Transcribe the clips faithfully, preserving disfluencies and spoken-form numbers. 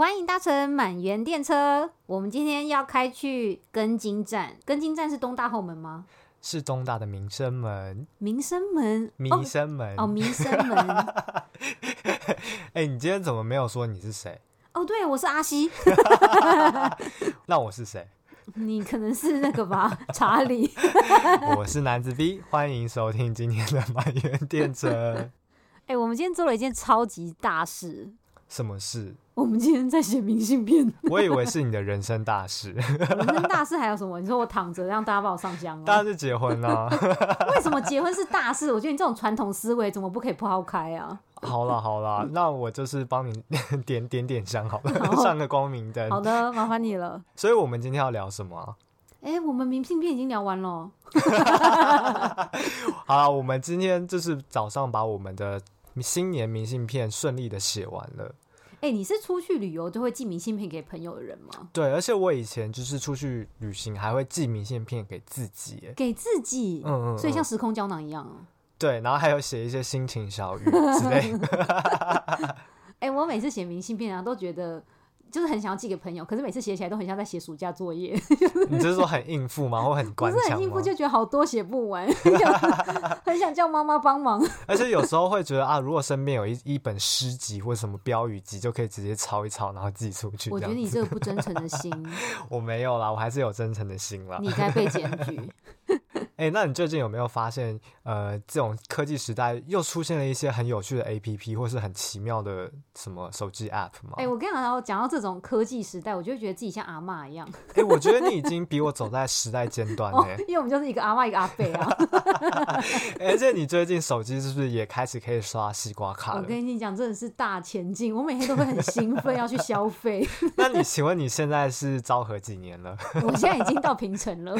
欢迎搭乘满园电车，我们今天要开去根津站。根津站是东大后门吗？是东大的民生门。民生门？民生门哦，民生门。哎、欸，你今天怎么没有说你是谁？哦，对，我是阿西。那我是谁？你可能是那个吧，查理。我是男子 B， 欢迎收听今天的满园电车。哎、欸，我们今天做了一件超级大事。什么事？我们今天在写明信片。我以为是你的人生大事。人生大事还有什么？你说我躺着让大家把我上香吗？当然是结婚啊。为什么结婚是大事？我觉得你这种传统思维怎么不可以抛开啊？好啦好啦，那我就是帮你点点点香好了，好上个光明灯。好的，麻烦你了。所以我们今天要聊什么啊？哎、欸，我们明信片已经聊完了。好啦，我们今天就是早上把我们的新年明信片顺利的写完了。哎、欸，你是出去旅游就会寄明信片给朋友的人吗？对，而且我以前就是出去旅行还会寄明信片给自己。给自己？嗯嗯嗯，所以像时空胶囊一样、啊、对，然后还有写一些心情小语之类的。、欸、我每次写明信片啊都觉得就是很想要寄给朋友，可是每次写起来都很像在写暑假作业。你就是说很应付吗？或很官腔吗？不是很应付，就觉得好多写不完。很想叫妈妈帮忙。而且有时候会觉得啊，如果身边有 一, 一本诗集或什么标语集，就可以直接抄一抄然后寄出去。我觉得你这个不真诚的心。我没有啦，我还是有真诚的心啦。你该被检举。哎、欸，那你最近有没有发现，呃，这种科技时代又出现了一些很有趣的 A P P， 或是很奇妙的什么手机 App 吗？哎、欸，我跟你讲，我讲到这种科技时代，我就会觉得自己像阿嬷一样。哎、欸，我觉得你已经比我走在时代尖端了、欸哦，因为我们就是一个阿嬷一个阿伯啊。欸、而且你最近手机是不是也开始可以刷西瓜卡了？我跟你讲，真的是大前进，我每天都会很兴奋要去消费。那你请问你现在是昭和几年了？我现在已经到平成了。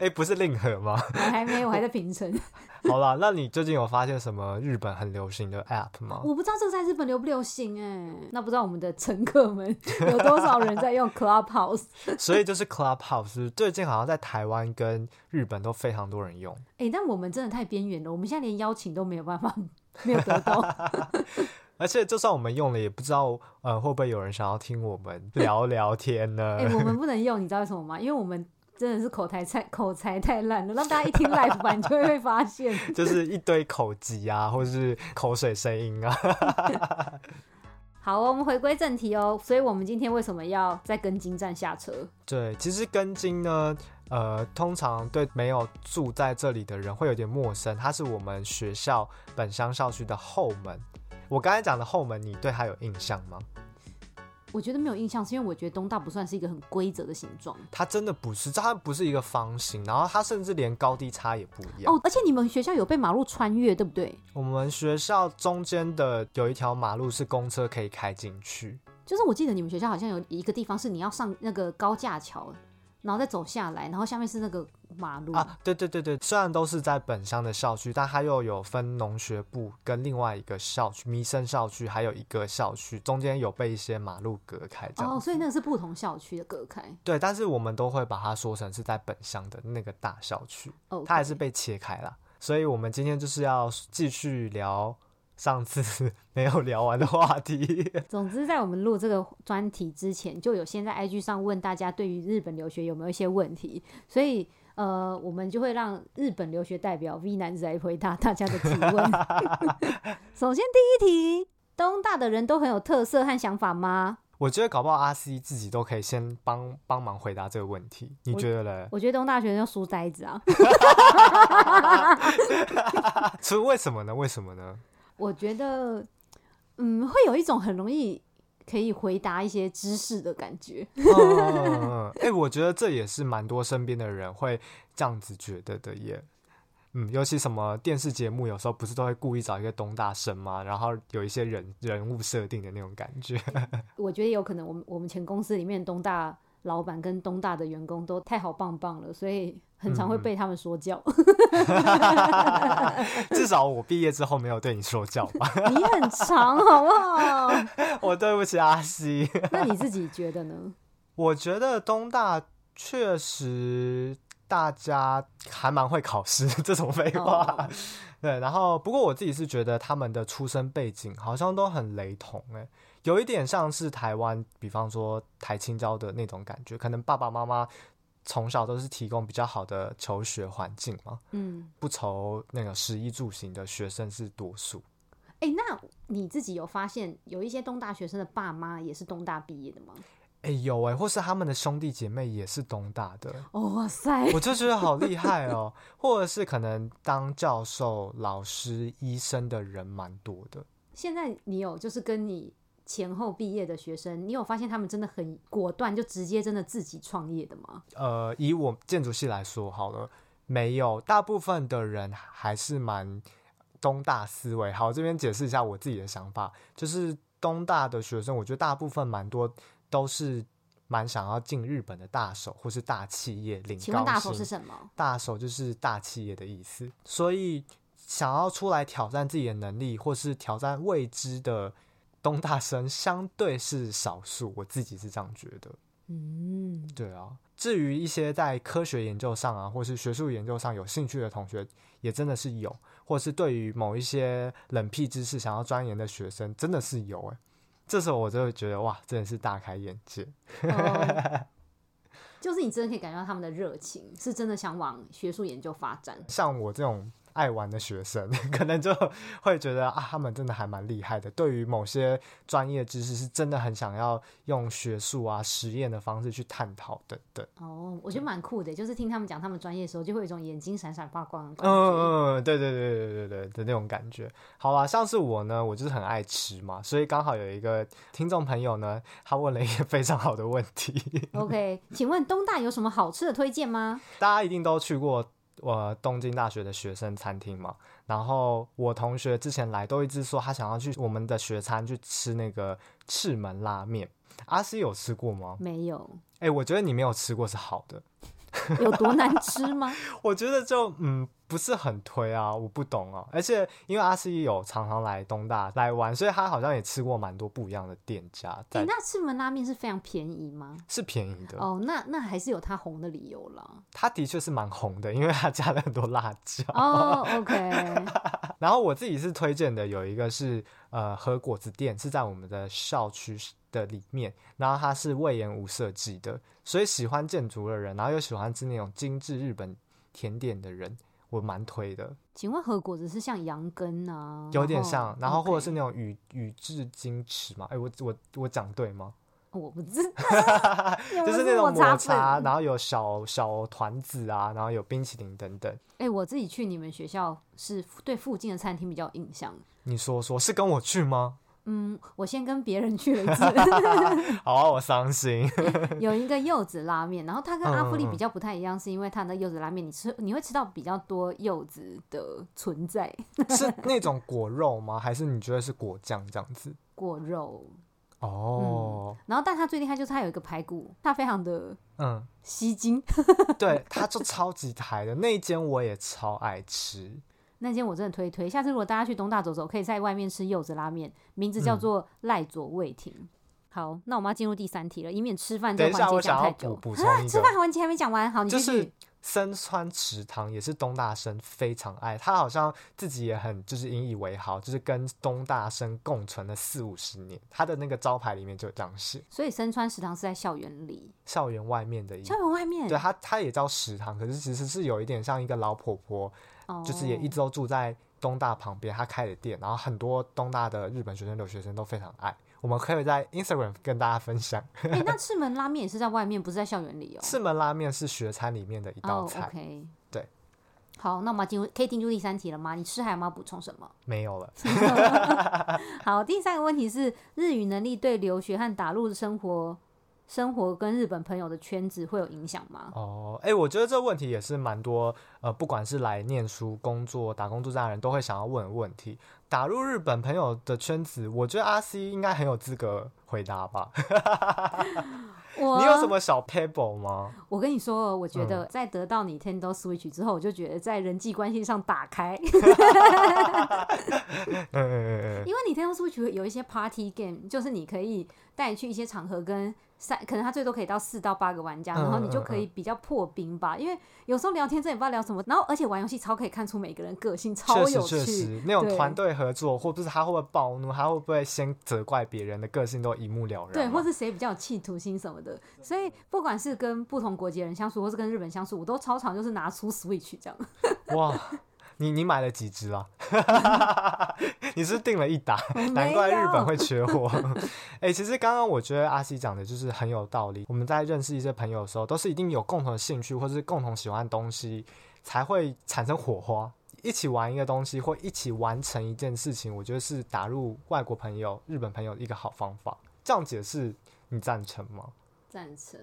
哎、欸，不是令和吗？我还没，我还在平成。好啦，那你最近有发现什么日本很流行的 App 吗？我不知道这个在日本流不流行哎、欸，那不知道我们的乘客们有多少人在用 clubhouse。所以就是 clubhouse 最近好像在台湾跟日本都非常多人用。哎、欸，但我们真的太边缘了，我们现在连邀请都没有办法，没有得到。而且就算我们用了也不知道、呃、会不会有人想要听我们聊聊天呢？哎、欸，我们不能用，你知道为什么吗？因为我们真的是口才太口才太烂了，让大家一听 live 版就会发现，就是一堆口疾啊，或是口水声音啊。好、哦，我们回归正题哦。所以我们今天为什么要在根津站下车？对，其实根津呢，呃，通常对没有住在这里的人会有点陌生，它是我们学校本乡校区的后门。我刚才讲的后门，你对它有印象吗？我觉得没有印象，是因为我觉得东大不算是一个很规则的形状。它真的不是，它不是一个方形，然后它甚至连高低差也不一样。哦，而且你们学校有被马路穿越，对不对？我们学校中间的有一条马路是公车可以开进去。就是我记得你们学校好像有一个地方是你要上那个高架桥，然后再走下来，然后下面是那个马路啊。对对对对，虽然都是在本乡的校区，但它又有分农学部跟另外一个校区民生校区，还有一个校区中间有被一些马路隔开这样。哦，所以那个是不同校区的隔开。对，但是我们都会把它说成是在本乡的那个大校区、okay、它还是被切开了。所以我们今天就是要继续聊上次没有聊完的话题。总之在我们录这个专题之前，就有先在 I G 上问大家对于日本留学有没有一些问题，所以呃，我们就会让日本留学代表 V 男子来回答大家的提问。首先第一题，东大的人都很有特色和想法吗？我觉得搞不好阿 C 自己都可以先帮帮忙回答这个问题，你觉得呢？ 我, 我觉得东大学生要书呆子啊。所以为什么呢？为什么呢？我觉得嗯，会有一种很容易可以回答一些知识的感觉。、嗯欸、我觉得这也是蛮多身边的人会这样子觉得的耶。嗯，尤其什么电视节目有时候不是都会故意找一个东大生吗，然后有一些 人, 人物设定的那种感觉。我觉得有可能我们我们前公司里面东大老板跟东大的员工都太好棒棒了，所以很常会被他们说教。嗯、至少我毕业之后没有对你说教吧。你很长好不好？我对不起阿西。那你自己觉得呢？我觉得东大确实大家还蛮会考试，这种废话。Oh. 对，然后不过我自己是觉得他们的出身背景好像都很雷同耶。有一点像是台湾比方说台清交的那种感觉，可能爸爸妈妈从小都是提供比较好的求学环境嘛，嗯，不愁那个食衣住行的学生是多数。哎、欸，那你自己有发现有一些东大学生的爸妈也是东大毕业的吗？哎、欸，有哎、欸，或是他们的兄弟姐妹也是东大的。哦哇塞，我就觉得好厉害哦。或者是可能当教授、老师、医生的人蛮多的。现在你有就是跟你前后毕业的学生，你有发现他们真的很果断，就直接真的自己创业的吗？呃，以我建筑系来说好了，没有，大部分的人还是蛮东大思维。好，这边解释一下我自己的想法，就是东大的学生，我觉得大部分蛮多都是蛮想要进日本的大手或是大企业领高薪。请问大手是什么？大手就是大企业的意思，所以想要出来挑战自己的能力或是挑战未知的东大生相对是少数，我自己是这样觉得。嗯，对啊。至于一些在科学研究上啊，或是学术研究上有兴趣的同学，也真的是有，或是对于某一些冷僻知识想要钻研的学生，真的是有耶。这时候我就会觉得哇，真的是大开眼界。哦，就是你真的可以感觉到他们的热情，是真的想往学术研究发展。像我这种爱玩的学生可能就会觉得啊，他们真的还蛮厉害的，对于某些专业知识是真的很想要用学术啊实验的方式去探讨等等。哦，我觉得蛮酷的，就是听他们讲他们专业的时候就会有一种眼睛闪闪发光的感觉。嗯嗯，对对对对对对的那种感觉。好啦，像是我呢，我就是很爱吃嘛，所以刚好有一个听众朋友呢，他问了一个非常好的问题。 OK， 请问东大有什么好吃的推荐吗？大家一定都去过我东京大学的学生餐厅嘛，然后我同学之前来都一直说他想要去我们的学餐去吃那个赤门拉面。阿西有吃过吗？没有。哎、欸，我觉得你没有吃过是好的。有多难吃吗？我觉得就嗯不是很推啊，我不懂啊。而且因为阿西有常常来东大来玩，所以他好像也吃过蛮多不一样的店家。欸，那赤门拉面是非常便宜吗？是便宜的哦。那那还是有他红的理由啦。他的确是蛮红的，因为他加了很多辣椒。哦 OK。 然后我自己是推荐的有一个是呃和果子店，是在我们的校区的里面，然后它是隈研吾设计的，所以喜欢建筑的人，然后又喜欢吃那种精致日本甜点的人，我蛮推的。请问和果子是像羊羹啊？有点像，然后或者是那种宇宇治金匙嘛？哎、欸，我我我讲对吗？我不知道。就是那种抹茶，然后有小小团子啊，然后有冰淇淋等等。哎、欸，我自己去你们学校是对附近的餐厅比较有印象。你说说，是跟我去吗？嗯，我先跟别人去了一次。好啊，我伤心。有一个柚子拉面，然后它跟阿芙丽比较不太一样，嗯、是因为它的柚子拉面你吃你会吃到比较多柚子的存在。是那种果肉吗？还是你觉得是果酱这样子？果肉哦、嗯。然后但它最厉害就是它有一个排骨，它非常的嗯吸睛。对，它就超级台的。那一间我也超爱吃，那间我真的推推，下次如果大家去东大走走，可以在外面吃柚子拉面，名字叫做赖左卫庭。嗯、好，那我们要进入第三题了，以免吃饭这个环节讲太久。啊，吃饭环节还没讲完，好，你继续。就是森川池堂也是东大生非常爱，他好像自己也很就是引以为豪，就是跟东大生共存了四五十年，他的那个招牌里面就有这样写。所以森川池堂是在校园里，校园外面的一，校园外面，对，他他也叫食堂，可是其实是有一点像一个老婆婆。就是也一直都住在东大旁边，他开的店，然后很多东大的日本学生留学生都非常爱，我们可以在 Instagram 跟大家分享。、欸、那赤门拉面也是在外面，不是在校园里哦。赤门拉面是学餐里面的一道菜。oh, okay. 对，好，那我们进入可以进入第三题了吗？你吃还有没有补充什么？没有了。好，第三个问题是日语能力对留学和打入生活生活跟日本朋友的圈子会有影响吗？哦，哎、欸，我觉得这问题也是蛮多，呃，不管是来念书、工作、打工度假的人都会想要问的问题。打入日本朋友的圈子，我觉得阿 C 应该很有资格回答吧。你有什么小 pebble 吗？我跟你说，我觉得在得到 Nintendo Switch 之后，我就觉得在人际关系上打开。因为 Nintendo Switch 有一些 party game， 就是你可以带去一些场合跟三可能他最多可以到四到八个玩家，然后你就可以比较破冰吧、嗯嗯嗯、因为有时候聊天真的不知道聊什么，然后而且玩游戏超可以看出每个人个性，超有趣，确实确实那种团队合作，或者是他会不会暴怒，他会不会先责怪别人的个性都一目了然，对，或是谁比较有企图心什么的，所以不管是跟不同国籍的人相处或是跟日本相处，我都超常就是拿出 Switch 这样。哇，你你买了几只啦？你是订了一打，难怪日本会缺货。哎、欸，其实刚刚我觉得阿西讲的就是很有道理。我们在认识一些朋友的时候，都是一定有共同的兴趣或是共同喜欢的东西，才会产生火花。一起玩一个东西，或一起完成一件事情，我觉得是打入外国朋友、日本朋友一个好方法。这样解释，你赞成吗？赞成。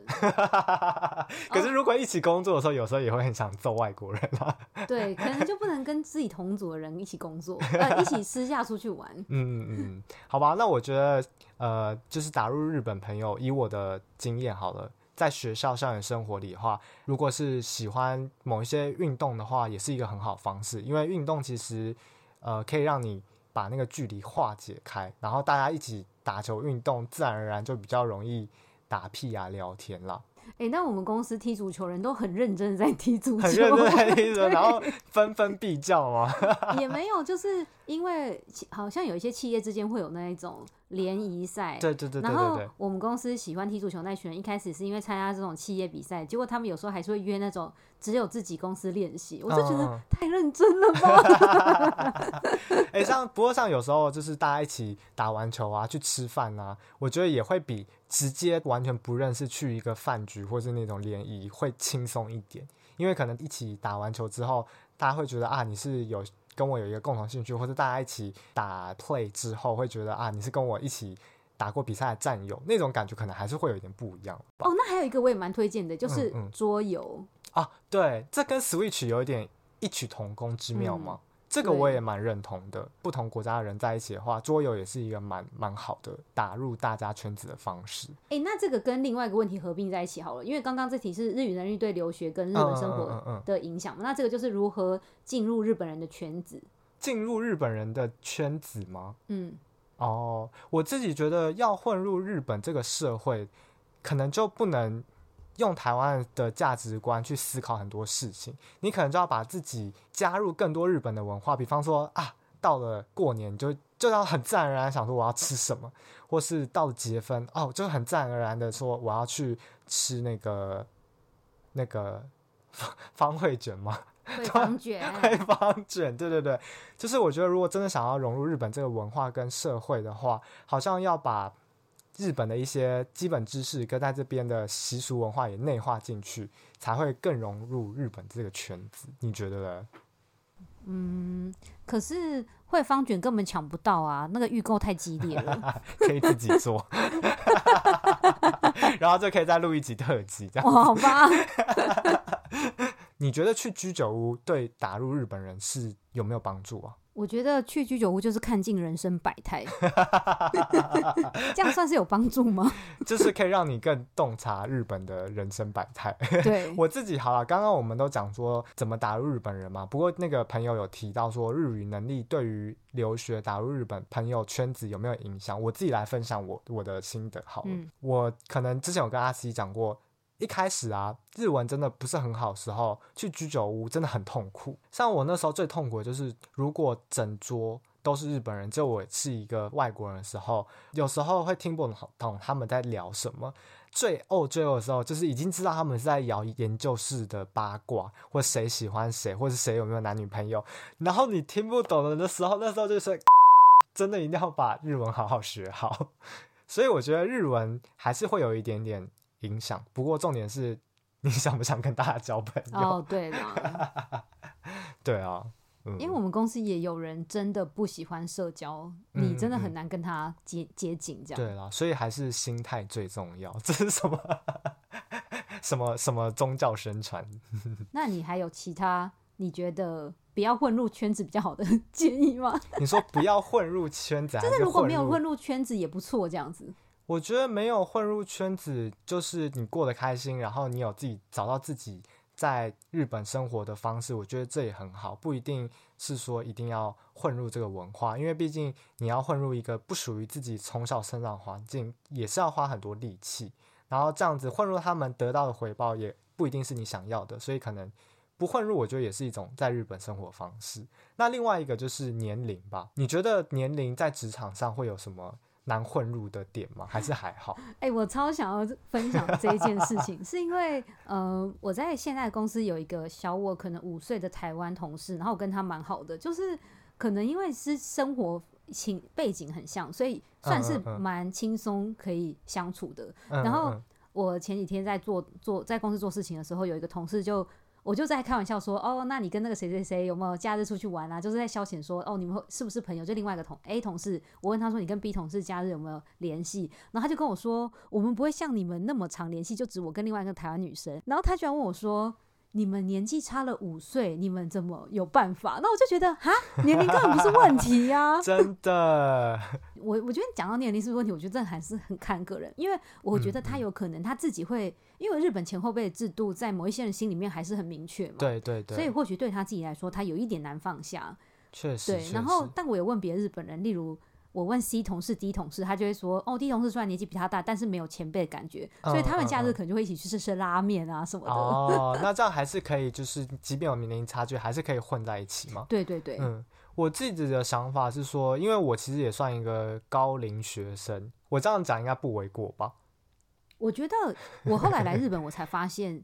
可是如果一起工作的时候、哦、有时候也会很想揍外国人啊。对，可能就不能跟自己同组的人一起工作、呃、一起私下出去玩。嗯嗯，好吧，那我觉得呃，就是打入日本朋友，以我的经验好了，在学校校园生活里的话，如果是喜欢某一些运动的话，也是一个很好方式，因为运动其实呃可以让你把那个距离化解开，然后大家一起打球运动，自然而然就比较容易打屁啊聊天啦。哎、欸，那我们公司踢足球人都很认真在踢足球，很认真在踢足球，然后纷纷必叫嘛。也没有，就是因为好像有一些企业之间会有那一种联谊赛，对对对对对对。然后我们公司喜欢踢足球那群人，一开始是因为参加这种企业比赛，结果他们有时候还是会约那种只有自己公司练习，我就觉得太认真了吧。哎、嗯，像不过像有时候就是大家一起打完球啊，去吃饭啊，我觉得也会比直接完全不认识去一个饭局或是那种联谊会轻松一点，因为可能一起打完球之后，大家会觉得啊，你是有跟我有一个共同兴趣，或者大家一起打 play 之后会觉得啊，你是跟我一起打过比赛的战友，那种感觉可能还是会有一点不一样吧。哦，那还有一个我也蛮推荐的，就是桌游、嗯嗯、啊，对，这跟 Switch 有一点异曲同工之妙嘛、嗯、这个我也蛮认同的。不同国家的人在一起的话，桌游也是一个蛮蛮好的打入大家圈子的方式。欸，那这个跟另外一个问题合并在一起好了，因为刚刚这题是日语能力对留学跟日本生活的影响、嗯嗯嗯嗯、那这个就是如何进入日本人的圈子。进入日本人的圈子吗？嗯，哦，我自己觉得要混入日本这个社会，可能就不能用台湾的价值观去思考很多事情，你可能就要把自己加入更多日本的文化，比方说啊，到了过年就就要很自然而然想说我要吃什么，或是到了结婚哦，就很自然而然的说我要去吃那个那个方惠卷吗？惠方卷，惠方卷，对对对，就是我觉得如果真的想要融入日本这个文化跟社会的话，好像要把日本的一些基本知识跟在这边的习俗文化也内化进去，才会更融入日本这个圈子，你觉得呢？嗯，可是惠方卷根本抢不到啊，那个预购太激烈了。可以自己做。然后就可以再录一集特辑这样子。哇，好吧。你觉得去居酒屋对打入日本人是有没有帮助啊？我觉得去居酒屋就是看尽人生百态。这样算是有帮助吗？就是可以让你更洞察日本的人生百态。对，我自己好了，刚刚我们都讲说怎么打入日本人嘛，不过那个朋友有提到说日语能力对于留学打入日本朋友圈子有没有影响，我自己来分享 我, 我的心得好了、嗯、我可能之前有跟阿西讲过，一开始啊，日文真的不是很好的时候，去居酒屋真的很痛苦。像我那时候最痛苦的就是，如果整桌都是日本人，就我是一个外国人的时候，有时候会听不懂他们在聊什么。最哦最后的时候，就是已经知道他们是在聊研究室的八卦，或谁喜欢谁，或是谁有没有男女朋友。然后你听不懂的时候，那时候就是真的一定要把日文好好学好。所以我觉得日文还是会有一点点影响，不过重点是你想不想跟大家交朋友。哦，对啦。对啊、嗯、因为我们公司也有人真的不喜欢社交、嗯、你真的很难跟他 接,、嗯、接近这样。对啦，所以还是心态最重要。这是什么什么什么宗教宣传。那你还有其他你觉得不要混入圈子比较好的建议吗？你说不要混入圈子，就是如果没有混入圈子也不错这样子。我觉得没有混入圈子，就是你过得开心，然后你有自己找到自己在日本生活的方式，我觉得这也很好，不一定是说一定要混入这个文化，因为毕竟你要混入一个不属于自己从小生长环境，也是要花很多力气。然后这样子混入他们得到的回报也不一定是你想要的，所以可能不混入我觉得也是一种在日本生活方式。那另外一个就是年龄吧，你觉得年龄在职场上会有什么难混入的点吗？还是还好？哎、欸，我超想要分享这一件事情，是因为呃，我在现在公司有一个小我可能五岁的台湾同事，然后我跟他蛮好的，就是可能因为是生活背景很像，所以算是蛮轻松可以相处的。嗯嗯嗯，然后我前几天在做做在公司做事情的时候，有一个同事就。我就在开玩笑说，哦，那你跟那个谁谁谁有没有假日出去玩啊？就是在消遣说，哦，你们是不是朋友？就另外一个同 A 同事，我问他说，你跟 B 同事假日有没有联系？然后他就跟我说，我们不会像你们那么常联系，就只我跟另外一个台湾女生。然后他居然问我说，你们年纪差了五岁，你们怎么有办法？那我就觉得，哈，年龄根本不是问题啊！真的，我我觉得讲到年龄是不是问题，我觉得这还是很看个人，因为我觉得他有可能他自己会，嗯嗯，因为日本前后辈的制度在某一些人心里面还是很明确嘛，对对对，所以或许对他自己来说，他有一点难放下，确实。对，然后但我有问别的日本人，例如。我问 C 同事 D 同事，他就会说，哦， D 同事虽然年纪比他大，但是没有前辈的感觉，所以他们假日可能就会一起去吃吃拉面啊什么的。哦，那这样还是可以，就是即便有年龄差距，还是可以混在一起嘛。对对对，嗯，我自己的想法是说，因为我其实也算一个高龄学生，我这样讲应该不为过吧？我觉得我后来来日本，我才发现。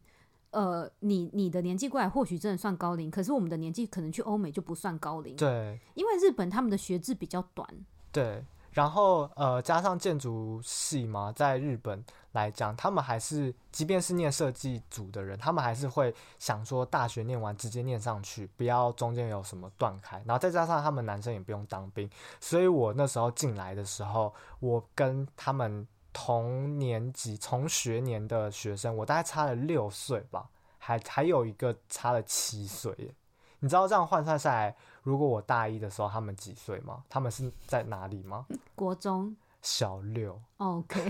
呃，你你的年纪过来或许真的算高龄，可是我们的年纪可能去欧美就不算高龄。对，因为日本他们的学制比较短。对，然后呃，加上建筑系嘛，在日本来讲，他们还是即便是念设计组的人，他们还是会想说大学念完直接念上去，不要中间有什么断开。然后再加上他们男生也不用当兵，所以我那时候进来的时候，我跟他们。同年级同学年的学生，我大概差了六岁吧，还还有一个差了七岁耶。你知道这样换算下来，如果我大一的时候他们几岁吗？他们是在哪里吗？国中小六。OK 。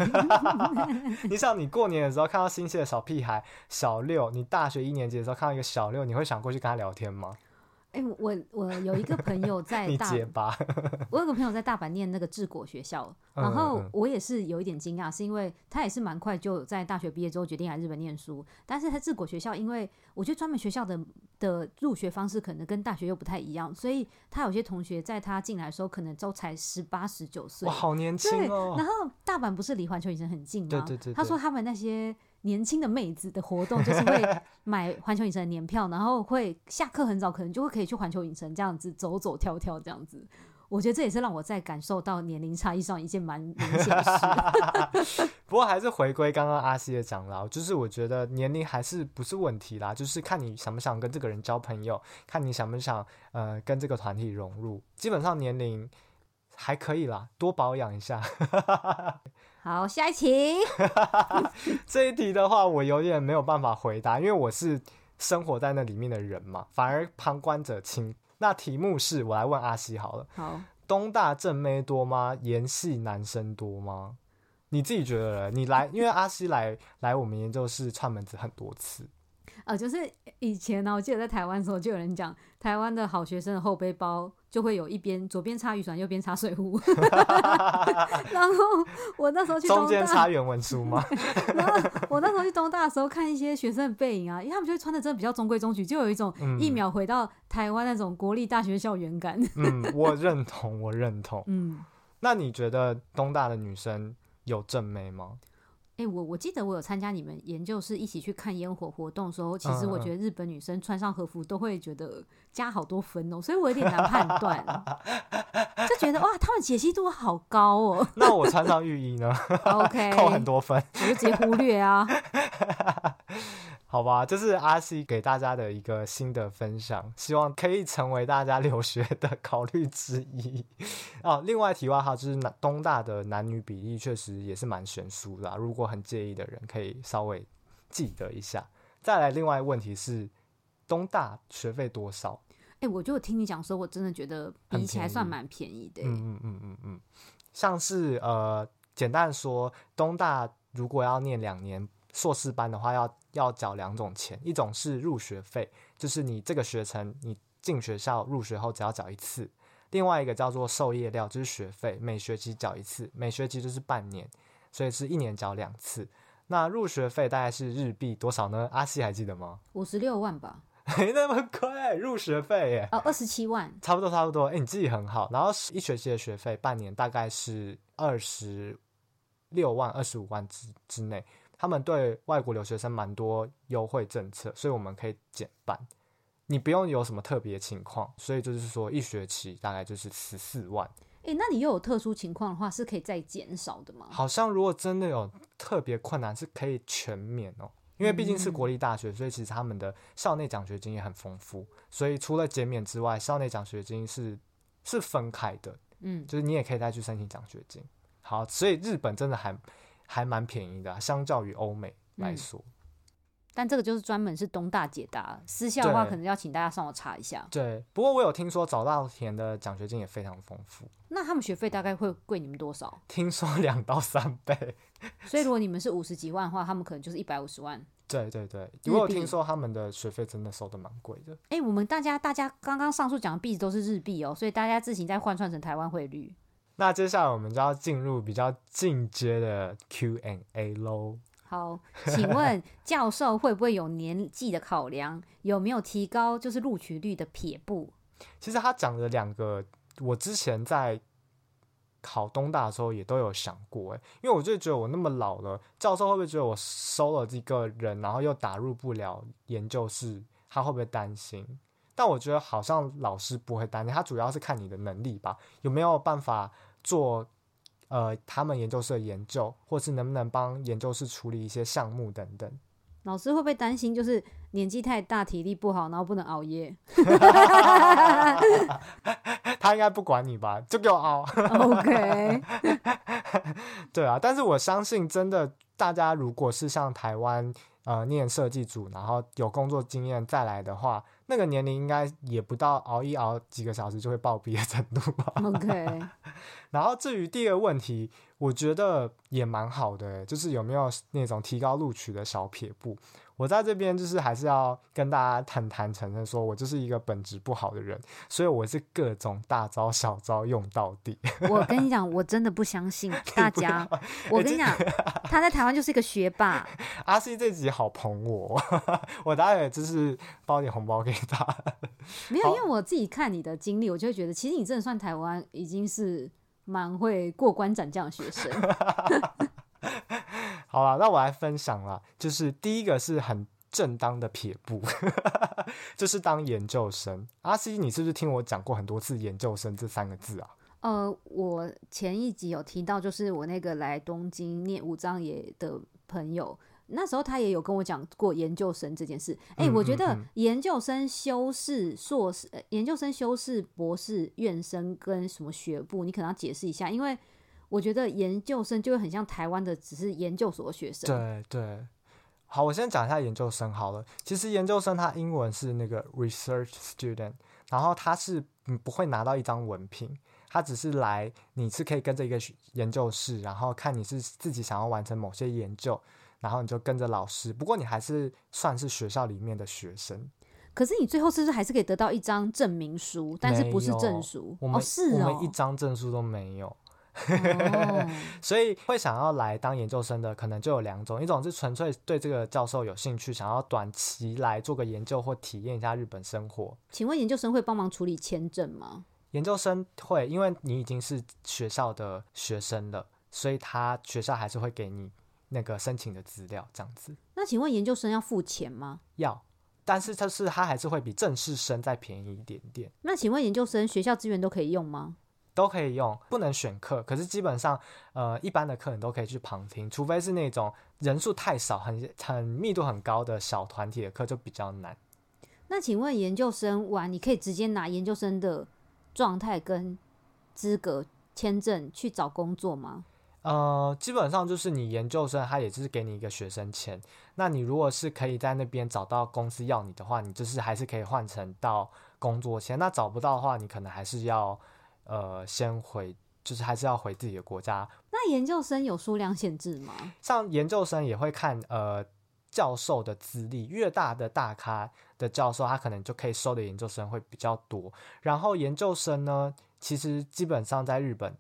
你想，你过年的时候看到新系的小屁孩小六，你大学一年级的时候看到一个小六，你会想过去跟他聊天吗？哎、欸，我我有一个朋友在大，你结巴。我有个朋友在大阪念那个治国学校，然后我也是有一点惊讶，是因为他也是蛮快就在大学毕业之后决定来日本念书，但是他治国学校，因为我觉得专门学校的的入学方式可能跟大学又不太一样，所以他有些同学在他进来的时候可能都才十八十九岁，哇，好年轻哦。然后大阪不是离环球影城很近吗？对对 对, 对。他说他们那些。年轻的妹子的活动就是会买环球影城的年票，然后会下课很早，可能就会可以去环球影城这样子走走跳跳这样子。我觉得这也是让我在感受到年龄差异上一件蛮明显的事。不过还是回归刚刚阿西的讲啦，就是我觉得年龄还是不是问题啦，就是看你想不想跟这个人交朋友，看你想不想呃跟这个团体融入。基本上年龄还可以啦，多保养一下。好，下一题。这一题的话我有点没有办法回答，因为我是生活在那里面的人嘛，反而旁观者清。那题目是，我来问阿西好了。好，东大正妹多吗？研系男生多吗？你自己觉得你来，因为阿西来来我们研究室串门子很多次。呃，就是以前呢、啊，我记得在台湾的时候，就有人讲台湾的好学生的后背包就会有一边左边插雨伞，右边插水壶。然后我那时候去东大，中间插原文书吗？然后我那时候去东大的时候，看一些学生的背影啊，因为他们就会穿的真的比较中规中矩，就有一种一秒回到台湾那种国立大学校园感。嗯，我认同，我认同。嗯，那你觉得东大的女生有正妹吗？欸、我, 我记得我有参加你们研究室一起去看烟火活动的时候，其实我觉得日本女生穿上和服都会觉得加好多分哦，所以我有点难判断。就觉得哇，她们解析度好高哦。那我穿上浴衣呢？ OK， 扣很多分，我就直接忽略啊。好吧，这是阿西给大家的一个新的分享，希望可以成为大家留学的考虑之一。哦，另外题外话就是东大的男女比例确实也是蛮悬殊的、啊、如果很介意的人可以稍微记得一下。再来另外问题是东大学费多少？欸，我就听你讲说我真的觉得比起来算蛮便宜的、欸、嗯嗯嗯嗯，像是呃，简单说东大如果要念两年硕士班的话，要要缴两种钱，一种是入学费，就是你这个学程你进学校入学后只要缴一次，另外一个叫做授业料，就是学费，每学期缴一次，每学期就是半年，所以是一年缴两次。那入学费大概是日币多少呢？阿西还记得吗？五十六万吧。没那么贵，入学费耶。哦，二十七万，差不多差不多。哎，你记忆很好。然后一学期的学费半年大概是二十六万二十五万 之, 之内。他们对外国留学生蛮多优惠政策，所以我们可以减半，你不用有什么特别情况，所以就是说一学期大概就是十四万。欸，那你又有特殊情况的话是可以再减少的吗？好像如果真的有特别困难是可以全免哦，因为毕竟是国立大学，所以其实他们的校内奖学金也很丰富，所以除了减免之外，校内奖学金是是分开的，嗯，就是你也可以再去申请奖学金。好，所以日本真的还还蛮便宜的，啊，相较于欧美来说，嗯，但这个就是专门是东大解答，私校的话可能要请大家上网查一下。对，不过我有听说早稻田的奖学金也非常丰富。那他们学费大概会贵你们多少？听说两到三倍。所以如果你们是五十几万的话，他们可能就是一百五十万。对对对，我有听说他们的学费真的收得蛮贵的。哎，欸，我们大家大家刚刚上述讲的币都是日币哦，所以大家自行再换算成台湾汇率。那接下来我们就要进入比较进阶的 Q and A 咯。好，请问教授会不会有年纪的考量？有没有提高就是录取率的撇步？其实他讲的两个我之前在考东大的时候也都有想过，欸，因为我就觉得我那么老了，教授会不会觉得我收了一个人然后又打入不了研究室，他会不会担心？但我觉得好像老师不会担心，他主要是看你的能力吧，有没有办法做呃，他们研究室的研究，或是能不能帮研究室处理一些项目等等。老师会不会担心就是年纪太大体力不好然后不能熬夜？他应该不管你吧，就给我熬。OK。 对啊，但是我相信真的大家如果是像台湾呃念设计组然后有工作经验再来的话，那个年龄应该也不到熬一熬几个小时就会暴毙的程度吧。 OK。 然后至于第二个问题我觉得也蛮好的，就是有没有那种提高录取的小撇步。我在这边就是还是要跟大家坦坦承认说我就是一个本质不好的人，所以我是各种大招小招用到底。我跟你讲我真的不相信大家，我跟你讲他在台湾就是一个学霸。阿西这集好捧我，我待会就是包点红包给他。没有，因为我自己看你的经历我就会觉得其实你真的算台湾已经是蛮会过关斩将的学生。好啦，那我来分享啦，就是第一个是很正当的撇步，就是当研究生。阿西，你是不是听我讲过很多次研究生这三个字啊？呃，我前一集有提到，就是我那个来东京念武藏野的朋友，那时候他也有跟我讲过研究生这件事。哎，欸，我觉得研究生、修士、硕士、呃、研究生、修士、博士、院生跟什么学部，你可能要解释一下，因为我觉得研究生就会很像台湾的只是研究所的学生。对对，好，我先讲一下研究生好了。其实研究生他英文是那个 research student， 然后他是不会拿到一张文凭，他只是来，你是可以跟着一个研究室，然后看你是自己想要完成某些研究，然后你就跟着老师，不过你还是算是学校里面的学生。可是你最后是不是还是可以得到一张证明书？但是不是证书？我们，哦，是哦，我们一张证书都没有。所以会想要来当研究生的可能就有两种，一种是纯粹对这个教授有兴趣，想要短期来做个研究或体验一下日本生活。请问研究生会帮忙处理签证吗？研究生会，因为你已经是学校的学生了，所以他学校还是会给你那个申请的资料这样子。那请问研究生要付钱吗？要，但是就是他还是会比正式生再便宜一点点。那请问研究生学校资源都可以用吗？都可以用，不能选课，可是基本上呃，一般的课你都可以去旁听，除非是那种人数太少 很, 很密度很高的小团体的课就比较难。那请问研究生完你可以直接拿研究生的状态跟资格签证去找工作吗？呃，基本上就是你研究生他也就是给你一个学生签，那你如果是可以在那边找到公司要你的话，你就是还是可以换成到工作签，那找不到的话你可能还是要呃，先回，就是还是要回自己的国家。那研究生有数量限制吗？像研究生也会看呃教授的资历，越大的大咖的教授，他可能就可以收的研究生会比较多。然后研究生呢，其实基本上在日本，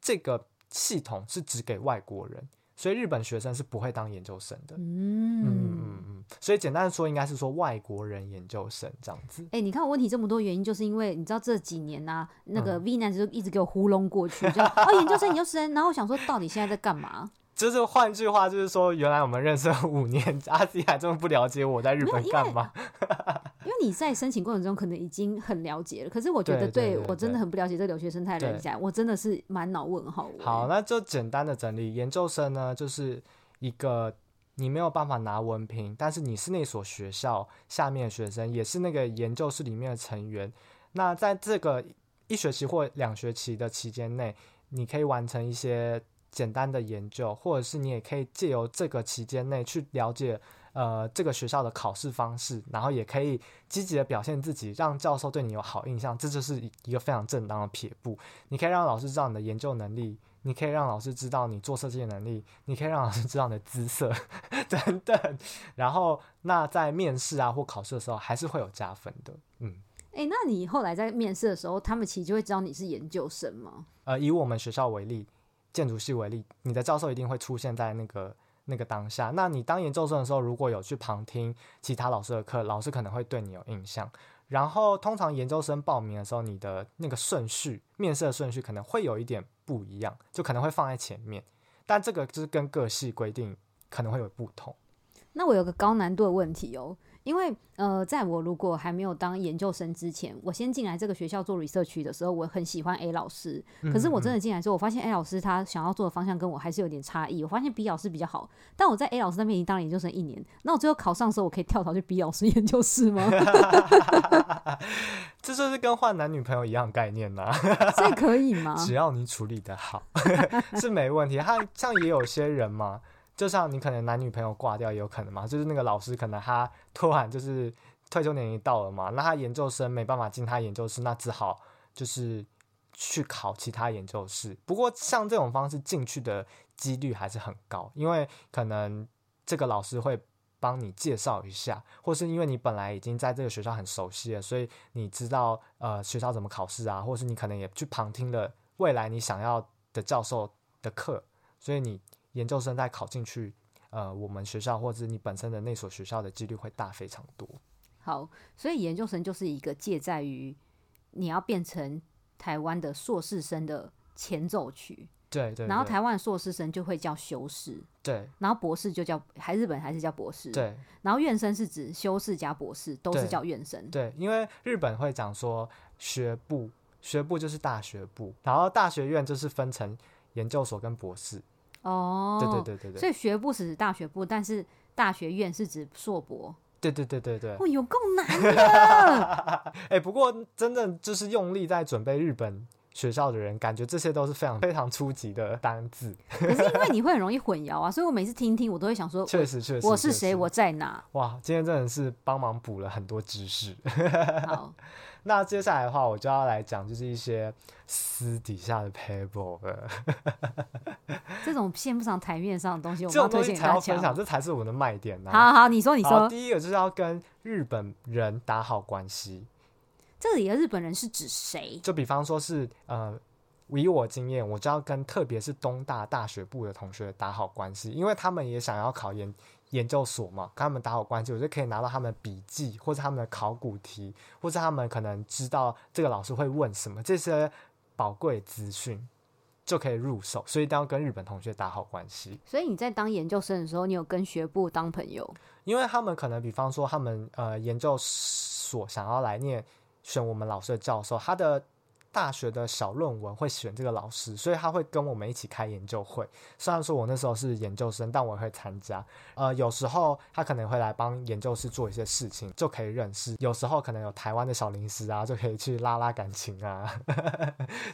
这个系统是只给外国人，所以日本学生是不会当研究生的。嗯嗯嗯嗯，所以简单的说，应该是说外国人研究生这样子。哎、欸，你看我问题这么多原因，就是因为你知道这几年啊，那个 V 男就一直给我糊弄过去，嗯、就哦研究生研究生，然后我想说到底现在在干嘛？就是换句话就是说，原来我们认识了五年，阿 Z 还这么不了解我在日本干嘛？因为你在申请过程中可能已经很了解了，可是我觉得 对, 對, 對, 對我真的很不了解这留学生态人家，我真的是满脑问号。好，那就简单的整理，研究生呢就是一个你没有办法拿文凭，但是你是那所学校下面的学生，也是那个研究室里面的成员。那在这个一学期或两学期的期间内，你可以完成一些简单的研究，或者是你也可以借由这个期间内去了解呃，这个学校的考试方式，然后也可以积极的表现自己，让教授对你有好印象，这就是一个非常正当的撇步。你可以让老师知道你的研究能力，你可以让老师知道你做设计的能力，你可以让老师知道你的姿色等等，然后那在面试啊或考试的时候还是会有加分的。嗯，欸，那你后来在面试的时候，他们其实就会知道你是研究生吗？呃，以我们学校为例，建筑系为例，你的教授一定会出现在那个那个当下。那你当研究生的时候，如果有去旁听其他老师的课，老师可能会对你有印象。然后通常研究生报名的时候，你的那个顺序，面试的顺序可能会有一点不一样，就可能会放在前面，但这个就是跟各系规定可能会有不同。那我有个高难度的问题哦，因为呃，在我如果还没有当研究生之前，我先进来这个学校做 research 的时候，我很喜欢 A 老师，可是我真的进来之后，我发现 A 老师他想要做的方向跟我还是有点差异，我发现 B 老师比较好，但我在 A 老师那边已经当了研究生一年，那我最后考上的时候，我可以跳槽去 B 老师研究室吗？这就是跟换男女朋友一样概念啦、啊、所以可以吗？只要你处理得好是没问题。他像也有些人嘛，就像你可能男女朋友挂掉也有可能嘛，就是那个老师可能他突然就是退休年龄到了嘛，那他研究生没办法进他研究室，那只好就是去考其他研究室。不过像这种方式进去的几率还是很高，因为可能这个老师会帮你介绍一下，或是因为你本来已经在这个学校很熟悉了，所以你知道呃学校怎么考试啊，或是你可能也去旁听了未来你想要的教授的课，所以你研究生在考进去呃，我们学校或者你本身的那所学校的几率会大非常多。好，所以研究生就是一个介在于你要变成台湾的硕士生的前奏曲。 对, 对, 对，然后台湾硕士生就会叫修士，对，然后博士就叫还日本还是叫博士，对，然后院生是指修士加博士都是叫院生。 对, 对，因为日本会讲说学部，学部就是大学部，然后大学院就是分成研究所跟博士。哦、oh, ，对对对对对，所以学部是指大学部，但是大学院是指硕博。对对对对对，哦，有够难的。哎、欸，不过真的就是用力在准备日本学校的人，感觉这些都是非常非常初级的单字。可是因为你会很容易混淆啊，所以我每次听听，我都会想说，确实确实，我是谁，我在哪？哇，今天真的是帮忙补了很多知识。好，那接下来的话，我就要来讲就是一些私底下的 paper 了。这种线不上台面上的东西，我们要推荐给大家。这种东西才要分享，这才是我们的卖点啊。好好，你说你说。第一个就是要跟日本人打好关系。这里的日本人是指谁？就比方说是呃，以我经验，我就要跟特别是东大大学部的同学打好关系，因为他们也想要考研研究所嘛，跟他们打好关系，我就可以拿到他们的笔记，或者他们的考古题，或者他们可能知道这个老师会问什么，这些宝贵资讯就可以入手，所以一定要跟日本同学打好关系。所以你在当研究生的时候，你有跟学部当朋友？因为他们可能比方说他们呃研究所想要来念选我们老师的教授，他的大学的小论文会选这个老师，所以他会跟我们一起开研究会。虽然说我那时候是研究生，但我会参加。呃，有时候他可能会来帮研究室做一些事情，就可以认识。有时候可能有台湾的小零食啊，就可以去拉拉感情啊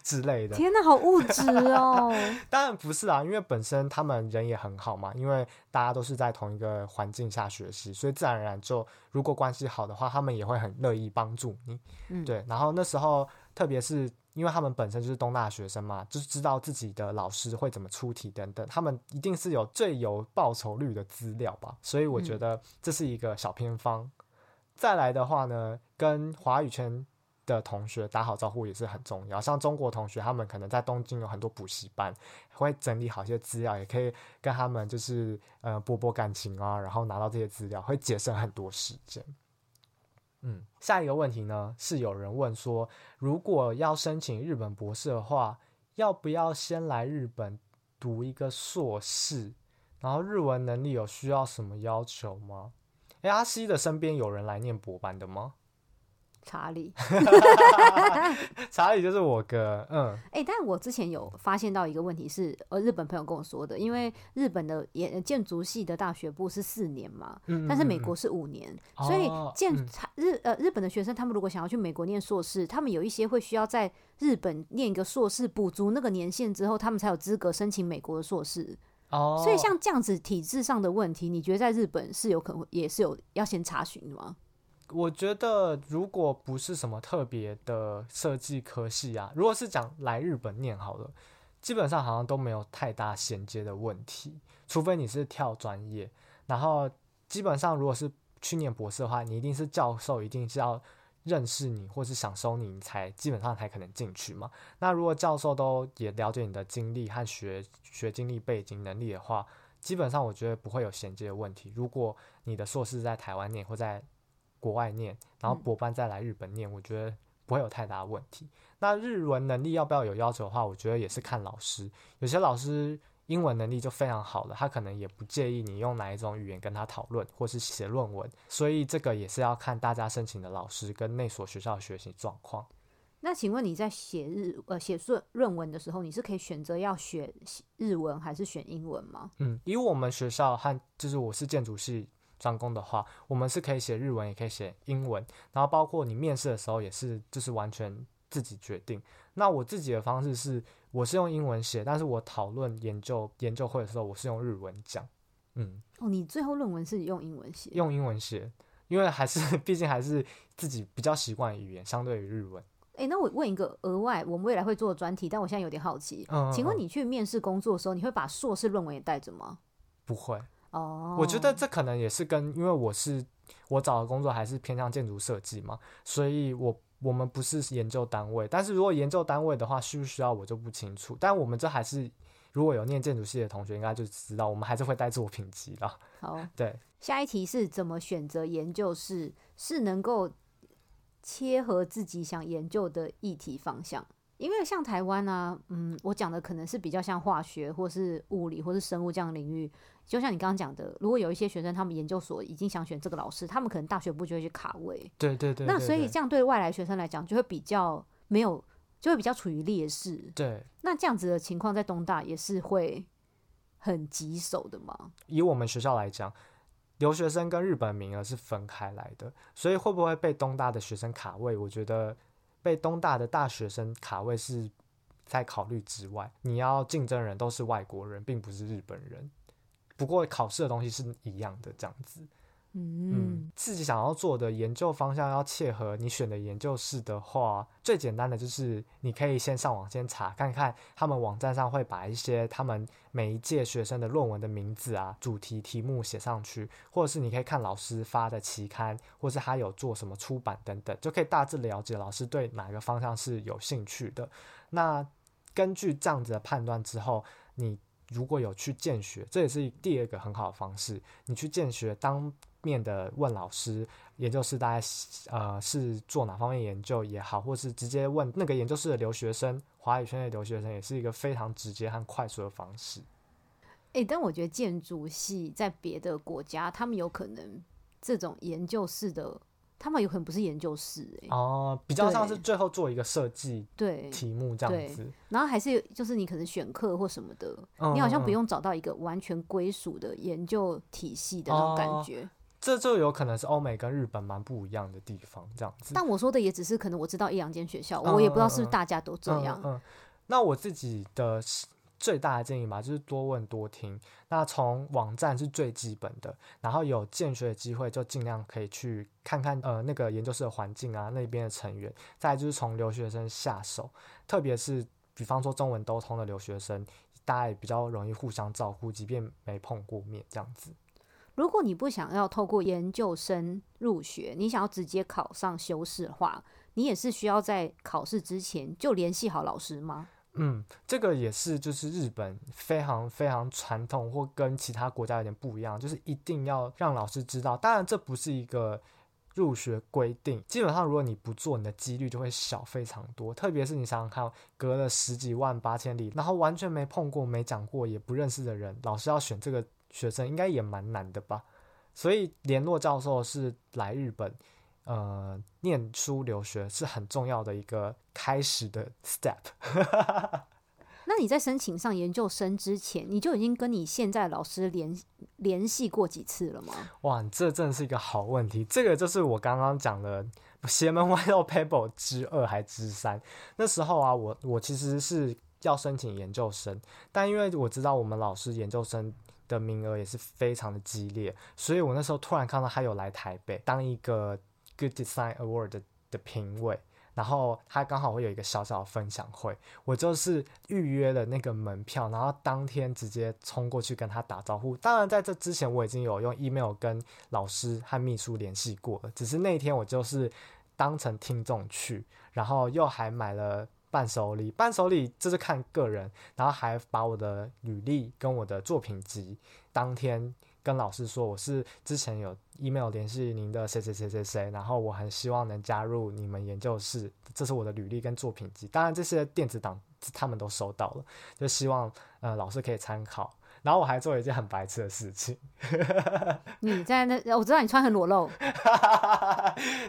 之类的。天哪，好物质哦！当然不是啊，因为本身他们人也很好嘛，因为大家都是在同一个环境下学习，所以自然而然就如果关系好的话，他们也会很乐意帮助你。嗯，对。然后那时候。特别是因为他们本身就是东大学生嘛，就是知道自己的老师会怎么出题等等，他们一定是有最有报酬率的资料吧，所以我觉得这是一个小偏方。嗯，再来的话呢，跟华语圈的同学打好招呼也是很重要，像中国同学他们可能在东京有很多补习班，会整理好一些资料，也可以跟他们就是呃拨拨感情啊，然后拿到这些资料会节省很多时间。嗯，下一个问题呢是有人问说，如果要申请日本博士的话，要不要先来日本读一个硕士？然后日文能力有需要什么要求吗？哎，阿西的身边有人来念博班的吗？查理查理就是我哥。嗯，哎、欸，但我之前有发现到一个问题是，呃，日本朋友跟我说的，因为日本的建筑系的大学部是四年嘛，嗯嗯嗯，但是美国是五年，哦、所以建、嗯、日呃日本的学生他们如果想要去美国念硕士，他们有一些会需要在日本念一个硕士，补足那个年限之后，他们才有资格申请美国的硕士。哦，所以像这样子体制上的问题，你觉得在日本是有可能也是有要先查询的吗？我觉得如果不是什么特别的设计科系啊，如果是讲来日本念好了，基本上好像都没有太大衔接的问题，除非你是跳专业。然后基本上如果是去念博士的话，你一定是教授一定是要认识你或是想收你，你才基本上才可能进去嘛。那如果教授都也了解你的经历和学学经历背景能力的话，基本上我觉得不会有衔接的问题。如果你的硕士在台湾念或在国外念，然后博班再来日本念、嗯、我觉得不会有太大的问题。那日文能力要不要有要求的话，我觉得也是看老师，有些老师英文能力就非常好了，他可能也不介意你用哪一种语言跟他讨论或是写论文，所以这个也是要看大家申请的老师跟那所学校的学习状况。那请问你在写日呃写论文的时候，你是可以选择要学日文还是选英文吗？嗯，以我们学校和就是我是建筑系专攻的话，我们是可以写日文也可以写英文，然后包括你面试的时候也是就是完全自己决定。那我自己的方式是我是用英文写，但是我讨论研究研究会的时候我是用日文讲。嗯，哦，你最后论文是用英文写？用英文写，因为还是毕竟还是自己比较习惯的语言相对于日文。哎、欸，那我问一个额外我们未来会做的专题，但我现在有点好奇，嗯嗯嗯，请问你去面试工作的时候，你会把硕士论文也带着吗？不会。哦、oh. ，我觉得这可能也是跟因为我是我找的工作还是偏向建筑设计嘛，所以我我们不是研究单位，但是如果研究单位的话需不需要我就不清楚，但我们这还是如果有念建筑系的同学应该就知道我们还是会带作品集啦。好、oh. 对，下一题是怎么选择研究室是能够切合自己想研究的议题方向？因为像台湾啊，嗯，我讲的可能是比较像化学或是物理或是生物这样的领域，就像你刚刚讲的，如果有一些学生他们研究所已经想选这个老师，他们可能大学部就会去卡位。对对 对, 对, 对, 对。那所以这样对外来学生来讲就会比较没有，就会比较处于劣势。对。那这样子的情况在东大也是会很棘手的嘛？以我们学校来讲，留学生跟日本名额是分开来的，所以会不会被东大的学生卡位？我觉得被东大的大学生卡位是在考虑之外，你要竞争人都是外国人，并不是日本人。不过考试的东西是一样的，这样子。嗯，自己想要做的研究方向要切合你选的研究室的话，最简单的就是你可以先上网先查看看，他们网站上会把一些他们每一届学生的论文的名字啊、主题题目写上去，或者是你可以看老师发的期刊，或是他有做什么出版等等，就可以大致了解老师对哪个方向是有兴趣的。那根据这样子的判断之后，你如果有去见学，这也是第二个很好的方式，你去见学当面的问老师研究室大概、呃、是做哪方面研究也好，或是直接问那个研究室的留学生，华语圈的留学生也是一个非常直接和快速的方式、欸、但我觉得建筑系在别的国家他们有可能这种研究室的他们有可能不是研究室、欸哦、比较像是最后做一个设计题目这样子，然后还是就是你可能选课或什么的、嗯、你好像不用找到一个完全归属的研究体系的那种感觉、哦，这就有可能是欧美跟日本蛮不一样的地方这样子。但我说的也只是可能我知道一两间学校、嗯、我也不知道是不是大家都这样、嗯嗯嗯、那我自己的最大的建议嘛，就是多问多听，那从网站是最基本的，然后有见学的机会就尽量可以去看看呃那个研究室的环境啊，那边的成员，再来就是从留学生下手，特别是比方说中文都通的留学生，大家也比较容易互相照顾，即便没碰过面这样子。如果你不想要透过研究生入学，你想要直接考上修士的话，你也是需要在考试之前就联系好老师吗？嗯，这个也是就是日本非常非常传统或跟其他国家有点不一样，就是一定要让老师知道。当然这不是一个入学规定，基本上如果你不做，你的几率就会小非常多。特别是你想想看，隔了十几万八千里，然后完全没碰过没讲过也不认识的人，老师要选这个学生应该也蛮难的吧。所以联络教授是来日本呃，念书留学是很重要的一个开始的 step。 那你在申请上研究生之前，你就已经跟你现在老师联联系过几次了吗？哇，这真的是一个好问题。这个就是我刚刚讲的邪门歪道 paper 之二还之三。那时候啊，我我其实是要申请研究生，但因为我知道我们老师研究生的名额也是非常的激烈，所以我那时候突然看到他有来台北当一个Good Design Award 的, 的评委，然后他刚好会有一个小小的分享会，我就是预约了那个门票，然后当天直接冲过去跟他打招呼。当然在这之前我已经有用 email 跟老师和秘书联系过了，只是那天我就是当成听众去，然后又还买了伴手礼，伴手礼这是看个人，然后还把我的履历跟我的作品集当天跟老师说，我是之前有 email 联系您的谁谁谁谁谁，然后我很希望能加入你们研究室，这是我的履历跟作品集。当然这些电子档他们都收到了，就希望、呃、老师可以参考。然后我还做了一件很白痴的事情。你在那，我知道你穿很裸露。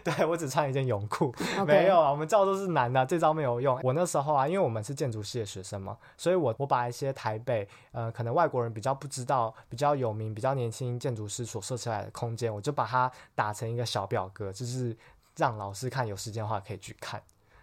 对，我只穿一件泳裤、okay. 没有啊，我们教授是男的，这招没有用。我那时候啊，因为我们是建筑系的学生嘛，所以我我把一些台北呃可能外国人比较不知道、比较有名、比较年轻建筑师所设起来的空间，我就把它打成一个小表格，就是让老师看，有时间的话可以去看。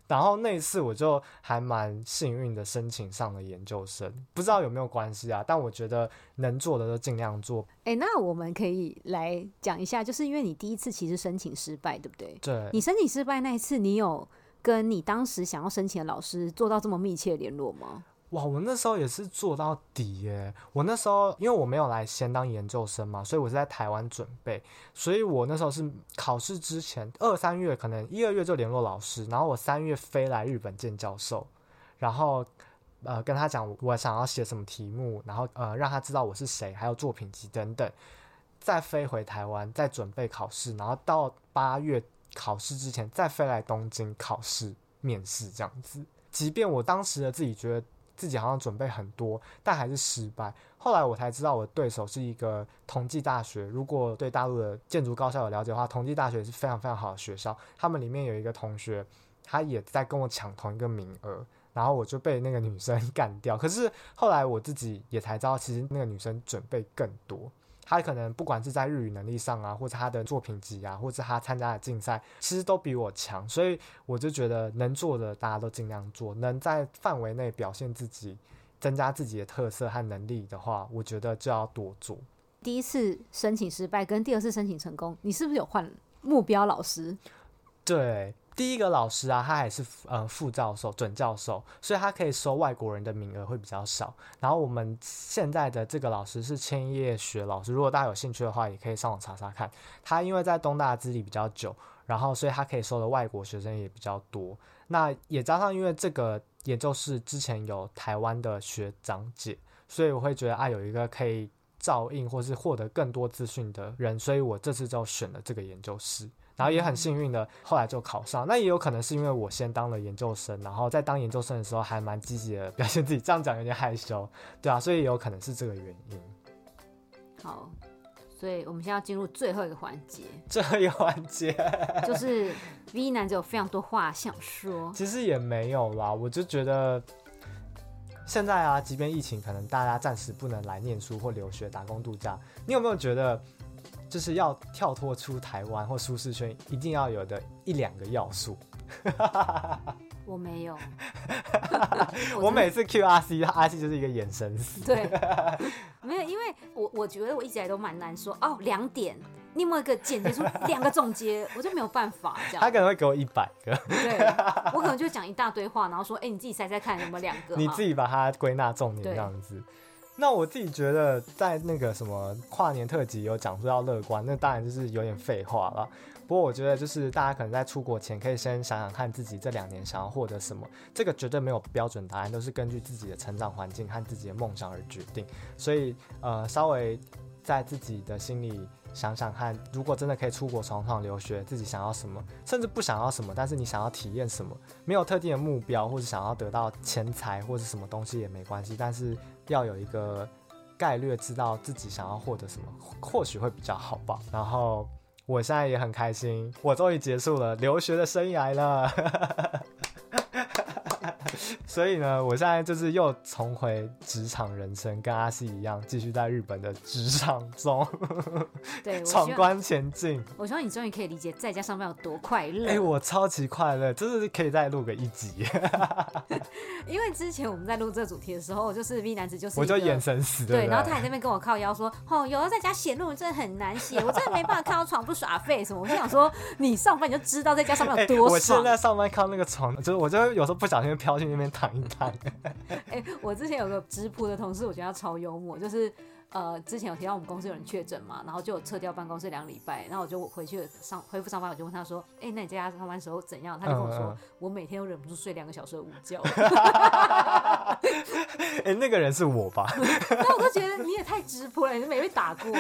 然后那一次我就还蛮幸运的申请上了研究生，不知道有没有关系啊，但我觉得能做的就尽量做。欸，那我们可以来讲一下，就是因为你第一次其实申请失败，对不对？对。你申请失败那一次，你有跟你当时想要申请的老师做到这么密切联络吗？哇，我那时候也是做到底耶。我那时候因为我没有来先当研究生嘛，所以我是在台湾准备，所以我那时候是考试之前二三月，可能一二月就联络老师，然后我三月飞来日本见教授，然后呃跟他讲我想要写什么题目，然后呃让他知道我是谁，还有作品集等等，再飞回台湾再准备考试，然后到八月考试之前再飞来东京考试面试这样子。即便我当时的自己觉得自己好像准备很多，但还是失败。后来我才知道我的对手是一个同济大学，如果对大陆的建筑高校有了解的话，同济大学是非常非常好的学校，他们里面有一个同学他也在跟我抢同一个名额，然后我就被那个女生干掉。可是后来我自己也才知道，其实那个女生准备更多，他可能不管是在日语能力上啊，或者他的作品集啊，或者他参加的竞赛，其实都比我强。所以我就觉得能做的大家都尽量做，能在范围内表现自己，增加自己的特色和能力的话，我觉得就要多做。第一次申请失败跟第二次申请成功，你是不是有换目标老师？对，第一个老师啊，他还是、呃、副教授、准教授，所以他可以收外国人的名额会比较少。然后我们现在的这个老师是千叶学老师，如果大家有兴趣的话，也可以上网查查看。他因为在东大资历比较久，然后所以他可以收的外国学生也比较多。那也加上因为这个研究室之前有台湾的学长姐，所以我会觉得啊，有一个可以照应或是获得更多资讯的人，所以我这次就选了这个研究室。然后也很幸运的后来就考上。那也有可能是因为我先当了研究生，然后在当研究生的时候还蛮积极的表现自己，这样讲有点害羞，对啊，所以也有可能是这个原因。好，所以我们现在要进入最后一个环节。最后一个环节就是 V 男子有非常多话想说。其实也没有啦，我就觉得现在啊，即便疫情可能大家暂时不能来念书或留学打工度假，你有没有觉得就是要跳脱出台湾或舒适圈一定要有的一两个要素？我没有。我, 我每次 Q R C 就是一个眼神死。对，没有，因为 我, 我觉得我一直来都蛮难说哦，两点你有没有一个简洁出两个总结，我就没有办法这样。他可能会给我一百个。对，我可能就讲一大堆话，然后说哎、欸，你自己猜猜看有没有两个，你自己把它归纳重点这样子。那我自己觉得在那个什么跨年特辑有讲说要乐观，那当然就是有点废话了。不过我觉得就是大家可能在出国前可以先想想看自己这两年想要获得什么，这个绝对没有标准答案，都是根据自己的成长环境和自己的梦想而决定，所以呃稍微在自己的心里想想看，如果真的可以出国闯闯留学，自己想要什么，甚至不想要什么，但是你想要体验什么，没有特定的目标，或是想要得到钱财或是什么东西也没关系，但是要有一个概略知道自己想要获得什么，或许会比较好吧。然后我现在也很开心，我终于结束了留学的生涯了所以呢，我现在就是又重回职场人生，跟阿西一样，继续在日本的职场中对闯关前进。我希望你终于可以理解在家上班有多快乐。哎、欸，我超级快乐，就是可以再录个一集。因为之前我们在录这主题的时候，就是 V 男子就是我就眼神死了， 对, 对，然后他还在那边跟我靠腰说，哦，有的在家写论文真的很难写，我真的没办法看到床不耍废什么。我就想说，你上班你就知道在家上班有多爽。欸、我现在上班看到那个床，就是我就有时候不小心飘去那边躺一躺、欸。我之前有个直朴的同事，我觉得他超幽默，就是。呃，之前有提到我们公司有人确诊嘛，然后就有撤掉办公室两个礼拜，然后我就回去上恢复上班，我就问他说，哎、欸，那你在家上班的时候怎样？他就跟我说，嗯嗯我每天都忍不住睡两个小时的午觉。哎、欸，那个人是我吧？那我都觉得你也太直播了，你没被打过。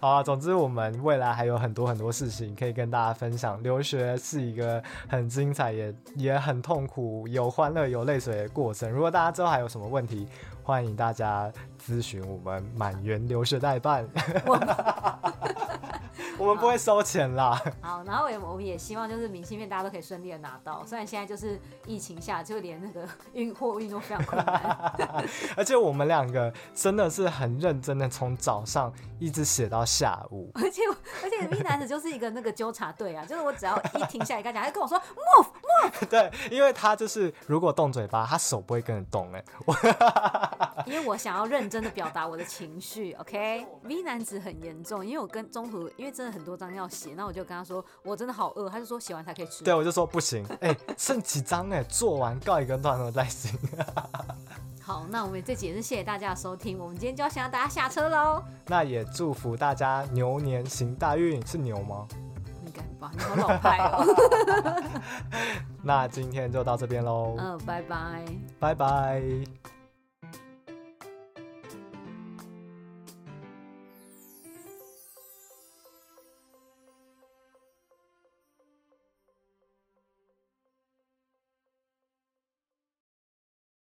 好啊，总之我们未来还有很多很多事情可以跟大家分享。留学是一个很精彩也也很痛苦，有欢乐有泪水的过程。如果大家之后还有什么问题，欢迎大家咨询我们满园留学代办我们不会收钱啦。好，然后我们也希望就是明信片大家都可以顺利的拿到，虽然现在就是疫情下，就连那个运货运都非常困难。而且我们两个真的是很认真的，从早上一直写到下午。而且而且 V 男子就是一个那个纠察队啊，就是我只要一停下来跟他讲，他跟我说 move move。对，因为他就是如果动嘴巴，他手不会跟着动哎、欸。因为我想要认真的表达我的情绪 ，OK。V 男子很严重，因为我跟中途因为真的。很多张要写，那我就跟他说我真的好饿，他就说写完才可以吃。对，我就说不行，哎、欸，剩几张哎、欸，做完告一个段落再行。好，那我们这集也是谢谢大家的收听，我们今天就要先让大家下车喽。那也祝福大家牛年行大运，是牛吗？应该吧，你好老派哦。那今天就到这边喽。嗯、呃，拜拜，拜拜。